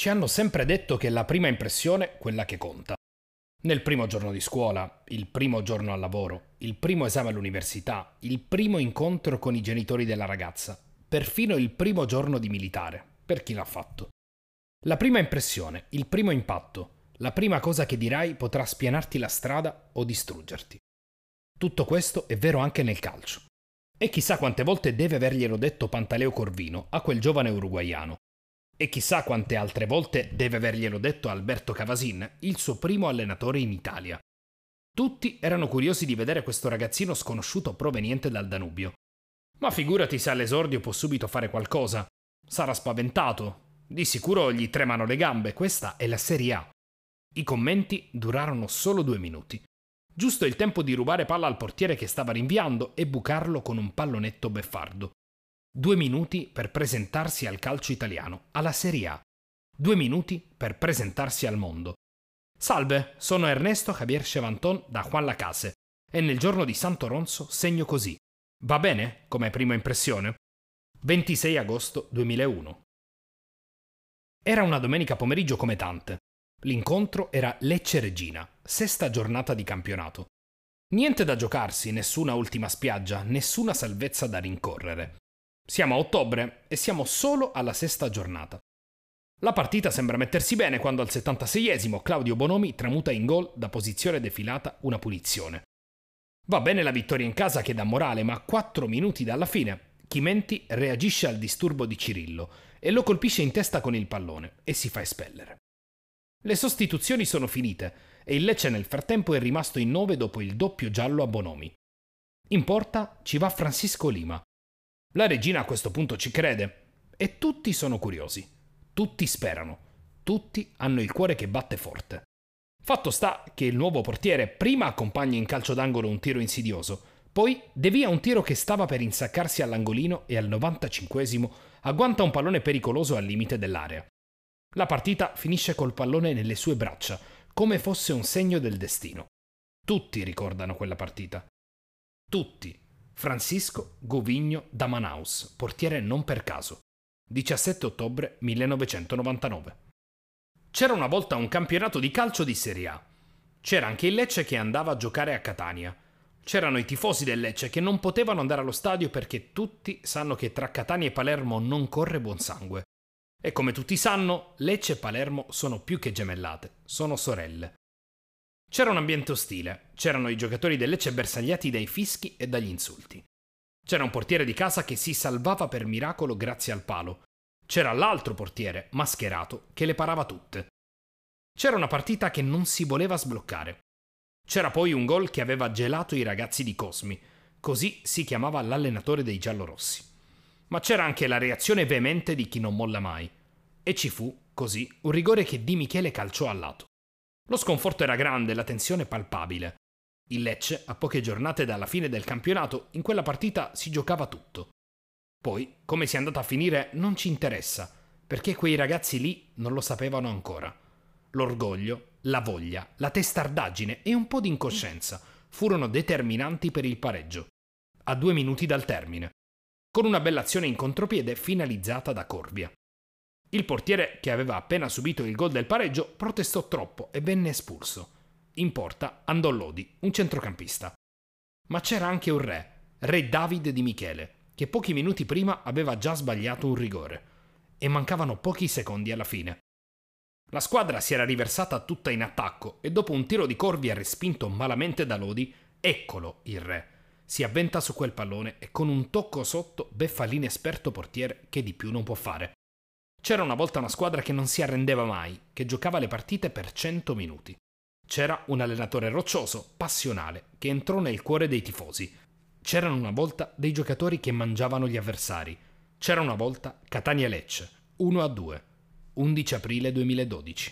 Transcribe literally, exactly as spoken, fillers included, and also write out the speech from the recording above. Ci hanno sempre detto che la prima impressione è quella che conta. Nel primo giorno di scuola, il primo giorno al lavoro, il primo esame all'università, il primo incontro con i genitori della ragazza, perfino il primo giorno di militare, per chi l'ha fatto. La prima impressione, il primo impatto, la prima cosa che dirai potrà spianarti la strada o distruggerti. Tutto questo è vero anche nel calcio. E chissà quante volte deve averglielo detto Pantaleo Corvino a quel giovane uruguaiano. E chissà quante altre volte deve averglielo detto Alberto Cavasin, il suo primo allenatore in Italia. Tutti erano curiosi di vedere questo ragazzino sconosciuto proveniente dal Danubio. Ma figurati se all'esordio può subito fare qualcosa. Sarà spaventato. Di sicuro gli tremano le gambe, questa è la Serie A. I commenti durarono solo due minuti. Giusto il tempo di rubare palla al portiere che stava rinviando e bucarlo con un pallonetto beffardo. Due minuti per presentarsi al calcio italiano, alla Serie A. Due minuti per presentarsi al mondo. Salve, sono Ernesto Javier Chevantón da Juan Lacase e nel giorno di Santo Ronzo segno così. Va bene come prima impressione? ventisei agosto duemilauno. Era una domenica pomeriggio come tante. L'incontro era Lecce-Regina, sesta giornata di campionato. Niente da giocarsi, nessuna ultima spiaggia, nessuna salvezza da rincorrere. Siamo a ottobre e siamo solo alla sesta giornata. La partita sembra mettersi bene quando al settantaseiesimo Claudio Bonomi tramuta in gol da posizione defilata una punizione. Va bene la vittoria in casa che dà morale, ma quattro minuti dalla fine Chimenti reagisce al disturbo di Cirillo e lo colpisce in testa con il pallone e si fa espellere. Le sostituzioni sono finite e il Lecce nel frattempo è rimasto in nove dopo il doppio giallo a Bonomi. In porta ci va Francisco Lima. La Regina a questo punto ci crede e tutti sono curiosi, tutti sperano, tutti hanno il cuore che batte forte. Fatto sta che il nuovo portiere prima accompagna in calcio d'angolo un tiro insidioso, poi devia un tiro che stava per insaccarsi all'angolino e al novantacinquesimo agguanta un pallone pericoloso al limite dell'area. La partita finisce col pallone nelle sue braccia, come fosse un segno del destino. Tutti ricordano quella partita. Tutti. Francisco Govigno da Manaus, portiere non per caso. diciassette ottobre millenovecentonovantanove. C'era una volta un campionato di calcio di Serie A. C'era anche il Lecce che andava a giocare a Catania. C'erano i tifosi del Lecce che non potevano andare allo stadio perché tutti sanno che tra Catania e Palermo non corre buon sangue. E come tutti sanno, Lecce e Palermo sono più che gemellate, sono sorelle. C'era un ambiente ostile, c'erano i giocatori del Lecce bersagliati dai fischi e dagli insulti. C'era un portiere di casa che si salvava per miracolo grazie al palo. C'era l'altro portiere, mascherato, che le parava tutte. C'era una partita che non si voleva sbloccare. C'era poi un gol che aveva gelato i ragazzi di Cosmi, così si chiamava l'allenatore dei giallorossi. Ma c'era anche la reazione veemente di chi non molla mai. E ci fu, così, un rigore che Di Michele calciò a lato. Lo sconforto era grande, la tensione palpabile. Il Lecce, a poche giornate dalla fine del campionato, in quella partita si giocava tutto. Poi, come sia andata a finire, non ci interessa, perché quei ragazzi lì non lo sapevano ancora. L'orgoglio, la voglia, la testardaggine e un po' di incoscienza furono determinanti per il pareggio. A due minuti dal termine. Con una bella azione in contropiede finalizzata da Corbia. Il portiere, che aveva appena subito il gol del pareggio, protestò troppo e venne espulso. In porta andò Lodi, un centrocampista. Ma c'era anche un re, re Davide di Michele, che pochi minuti prima aveva già sbagliato un rigore. E mancavano pochi secondi alla fine. La squadra si era riversata tutta in attacco e dopo un tiro di Corbia respinto malamente da Lodi, eccolo il re. Si avventa su quel pallone e con un tocco sotto beffa l'inesperto portiere che di più non può fare. C'era una volta una squadra che non si arrendeva mai, che giocava le partite per cento minuti. C'era un allenatore roccioso, passionale, che entrò nel cuore dei tifosi. C'erano una volta dei giocatori che mangiavano gli avversari. C'era una volta Catania Lecce, uno a due, undici aprile duemiladodici.